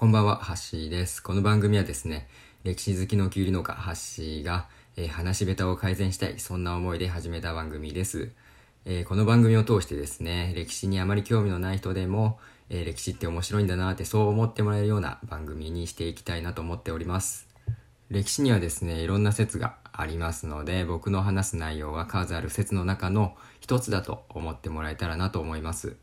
こんばんは、ハッシーです。この番組はですね、歴史好きのキュウリ農家ハッシーが、話し下手を改善したい、そんな思いで始めた番組です。この番組を通してですね、歴史にあまり興味のない人でも、歴史って面白いんだなってそう思ってもらえるような番組にしていきたいなと思っております。歴史にはですね、いろんな説がありますので、僕の話す内容は数ある説の中の一つだと思ってもらえたらなと思います。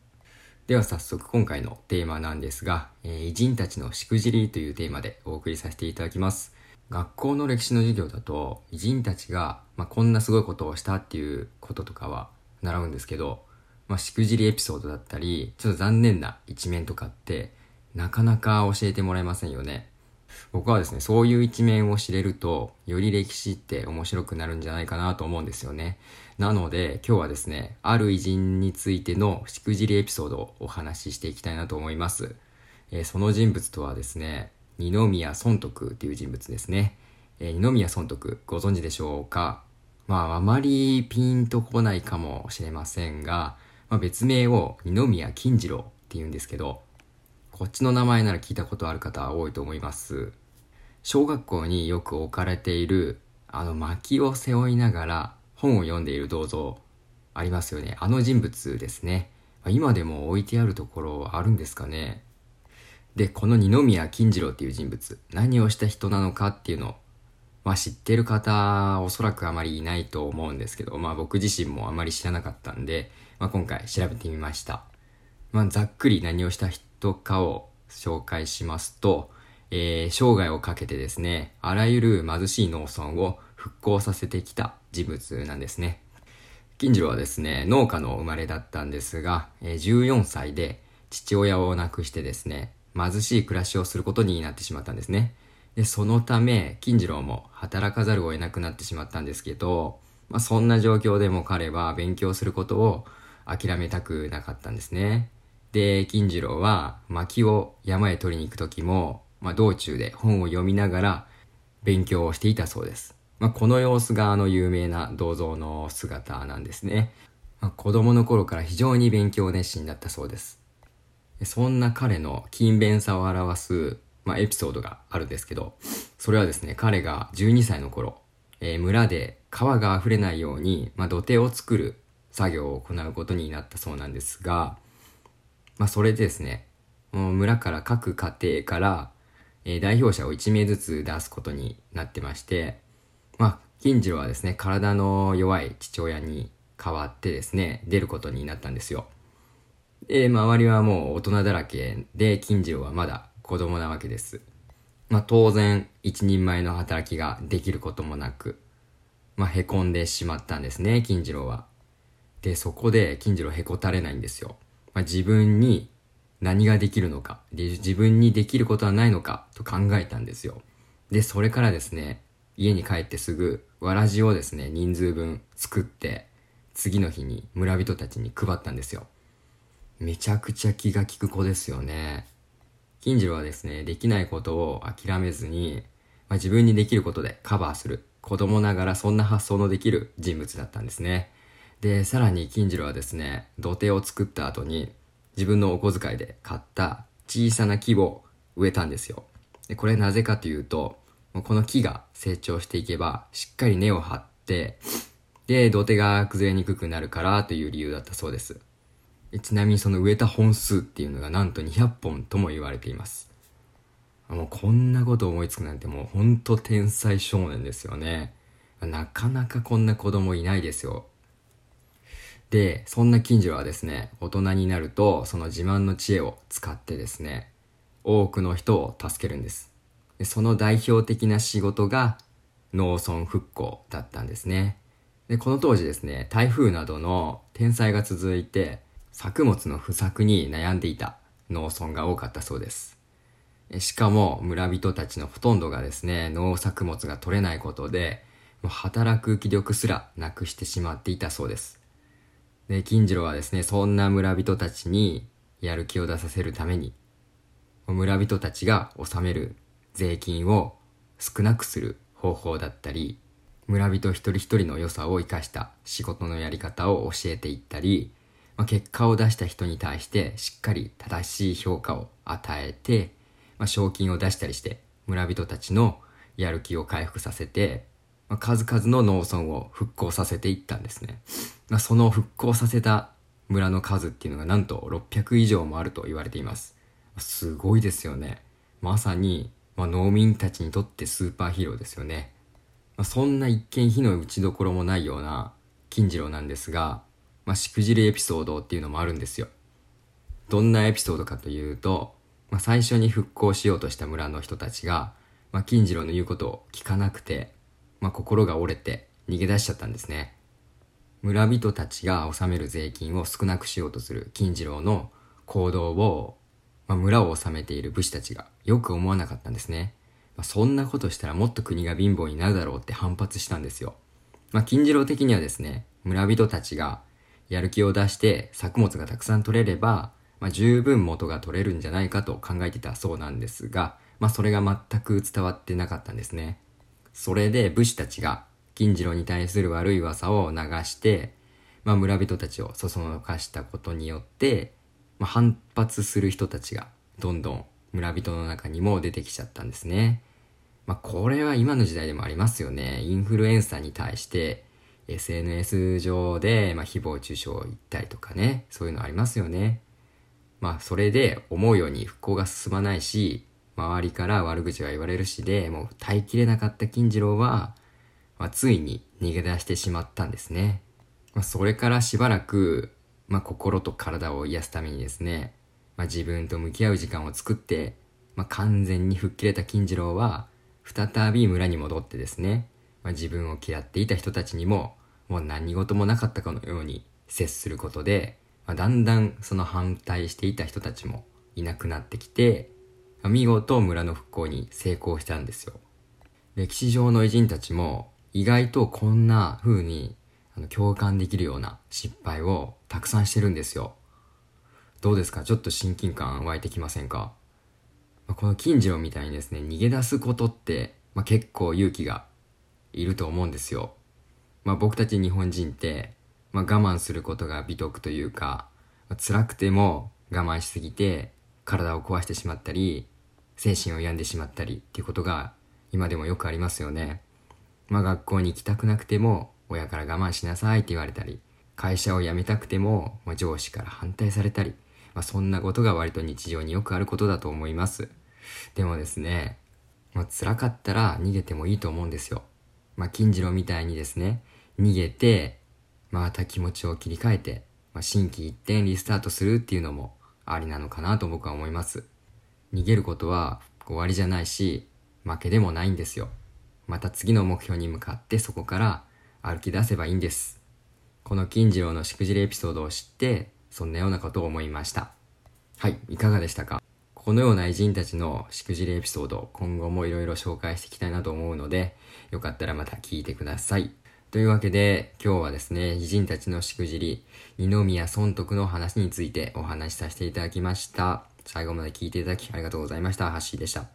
では早速今回のテーマなんですが、偉人たちのしくじりというテーマでお送りさせていただきます。学校の歴史の授業だと、偉人たちが、こんなすごいことをしたっていうこととかは習うんですけど、しくじりエピソードだったり、ちょっと残念な一面とかってなかなか教えてもらえませんよね。僕はですね、そういう一面を知れると、より歴史って面白くなるんじゃないかなと思うんですよね。なので今日はですね、ある偉人についてのしくじりエピソードをお話ししていきたいなと思います。その人物とはですね、二宮尊徳という人物ですね。二宮尊徳、ご存知でしょうか？あまりピンとこないかもしれませんが、別名を二宮金次郎っていうんですけど、こっちの名前なら聞いたことある方は多いと思います。小学校によく置かれている、薪を背負いながら本を読んでいる銅像ありますよね。あの人物ですね。今でも置いてあるところあるんですかね。で、この二宮金次郎っていう人物、何をした人なのかっていうのを、知ってる方おそらくあまりいないと思うんですけど、僕自身もあまり知らなかったんで、今回調べてみました。ざっくり何をした人かを紹介しますと、生涯をかけてですね、あらゆる貧しい農村を復興させてきた人物なんですね。金次郎はですね、農家の生まれだったんですが、14歳で父親を亡くしてですね、貧しい暮らしをすることになってしまったんですね。で、そのため金次郎も働かざるを得なくなってしまったんですけど、そんな状況でも彼は勉強することを諦めたくなかったんですね。で、金次郎は薪を山へ取りに行く時も、道中で本を読みながら勉強をしていたそうです。この様子が有名な銅像の姿なんですね。子供の頃から非常に勉強熱心だったそうです。そんな彼の勤勉さを表す、エピソードがあるんですけど、それはですね、彼が12歳の頃、村で川が溢れないように、土手を作る作業を行うことになったそうなんですが、それでですね、村から各家庭から、代表者を1名ずつ出すことになってまして、金次郎はですね、体の弱い父親に代わってですね、出ることになったんですよ。で、周りはもう大人だらけで、金次郎はまだ子供なわけです。当然、一人前の働きができることもなく、へこんでしまったんですね、金次郎は。で、そこで金次郎へこたれないんですよ。自分に何ができるのか、自分にできることはないのかと考えたんですよ。で、それからですね、家に帰ってすぐわらじをですね、人数分作って次の日に村人たちに配ったんですよ。めちゃくちゃ気が利く子ですよね。金次郎はですね、できないことを諦めずに、自分にできることでカバーする、子供ながらそんな発想のできる人物だったんですね。で、さらに金次郎はですね、土手を作った後に自分のお小遣いで買った小さな木を植えたんですよ。で、これなぜかというと、この木が成長していけばしっかり根を張って、で、土手が崩れにくくなるからという理由だったそうです。で、ちなみにその植えた本数っていうのがなんと200本とも言われています。こんなこと思いつくなんて、もうほんと天才少年ですよね。なかなかこんな子供いないですよ。で、そんな金次郎はですね、大人になるとその自慢の知恵を使ってですね、多くの人を助けるんです。で、その代表的な仕事が農村復興だったんですね。で、この当時ですね、台風などの天災が続いて作物の不作に悩んでいた農村が多かったそうです。しかも村人たちのほとんどがですね、農作物が取れないことで働く気力すらなくしてしまっていたそうです。で、金次郎はですね、そんな村人たちにやる気を出させるために、村人たちが納める税金を少なくする方法だったり、村人一人一人の良さを生かした仕事のやり方を教えていったり、結果を出した人に対してしっかり正しい評価を与えて、賞金を出したりして村人たちのやる気を回復させて、数々の農村を復興させていったんですね。その復興させた村の数っていうのがなんと600以上もあると言われています。すごいですよね。まさに、農民たちにとってスーパーヒーローですよね。そんな一見火の打ちどころもないような金次郎なんですが、しくじりエピソードっていうのもあるんですよ。どんなエピソードかというと、最初に復興しようとした村の人たちが、金次郎の言うことを聞かなくて、心が折れて逃げ出しちゃったんですね。村人たちが納める税金を少なくしようとする金次郎の行動を、村を治めている武士たちがよく思わなかったんですね。そんなことしたらもっと国が貧乏になるだろうって反発したんですよ。金次郎的にはですね、村人たちがやる気を出して作物がたくさん取れれば、十分元が取れるんじゃないかと考えてたそうなんですが、それが全く伝わってなかったんですね。それで武士たちが金次郎に対する悪い噂を流して、村人たちをそそのかしたことによって、反発する人たちがどんどん村人の中にも出てきちゃったんですね。これは今の時代でもありますよね。インフルエンサーに対して SNS 上で誹謗中傷を言ったりとかね、そういうのありますよね。それで思うように復興が進まないし、周りから悪口が言われるしで、もう耐えきれなかった金次郎は、ついに逃げ出してしまったんですね。それからしばらく、心と体を癒すためにですね、自分と向き合う時間を作って、完全に吹っ切れた金次郎は、再び村に戻ってですね、自分を嫌っていた人たちにも、もう何事もなかったかのように接することで、だんだんその反対していた人たちもいなくなってきて、見事村の復興に成功したんですよ。歴史上の偉人たちも、意外とこんな風に共感できるような失敗をたくさんしてるんですよ。どうですか？ちょっと親近感湧いてきませんか？この金次郎みたいにですね、逃げ出すことって、結構勇気がいると思うんですよ。僕たち日本人って、我慢することが美徳というか、辛くても我慢しすぎて体を壊してしまったり、精神を病んでしまったりっていうことが今でもよくありますよね。学校に行きたくなくても親から我慢しなさいって言われたり、会社を辞めたくても上司から反対されたり、そんなことが割と日常によくあることだと思います。でもですね、辛かったら逃げてもいいと思うんですよ。金次郎みたいにですね、逃げて、また気持ちを切り替えて、心機一転リスタートするっていうのもありなのかなと僕は思います。逃げることは終わりじゃないし、負けでもないんですよ。また次の目標に向かってそこから歩き出せばいいんです。この金次郎のしくじりエピソードを知って、そんなようなことを思いました。はい、いかがでしたか？このような偉人たちのしくじりエピソード、今後もいろいろ紹介していきたいなと思うので、よかったらまた聞いてください。というわけで、今日はですね、偉人たちのしくじり、二宮尊徳の話についてお話しさせていただきました。最後まで聞いていただきありがとうございました。ハッシーでした。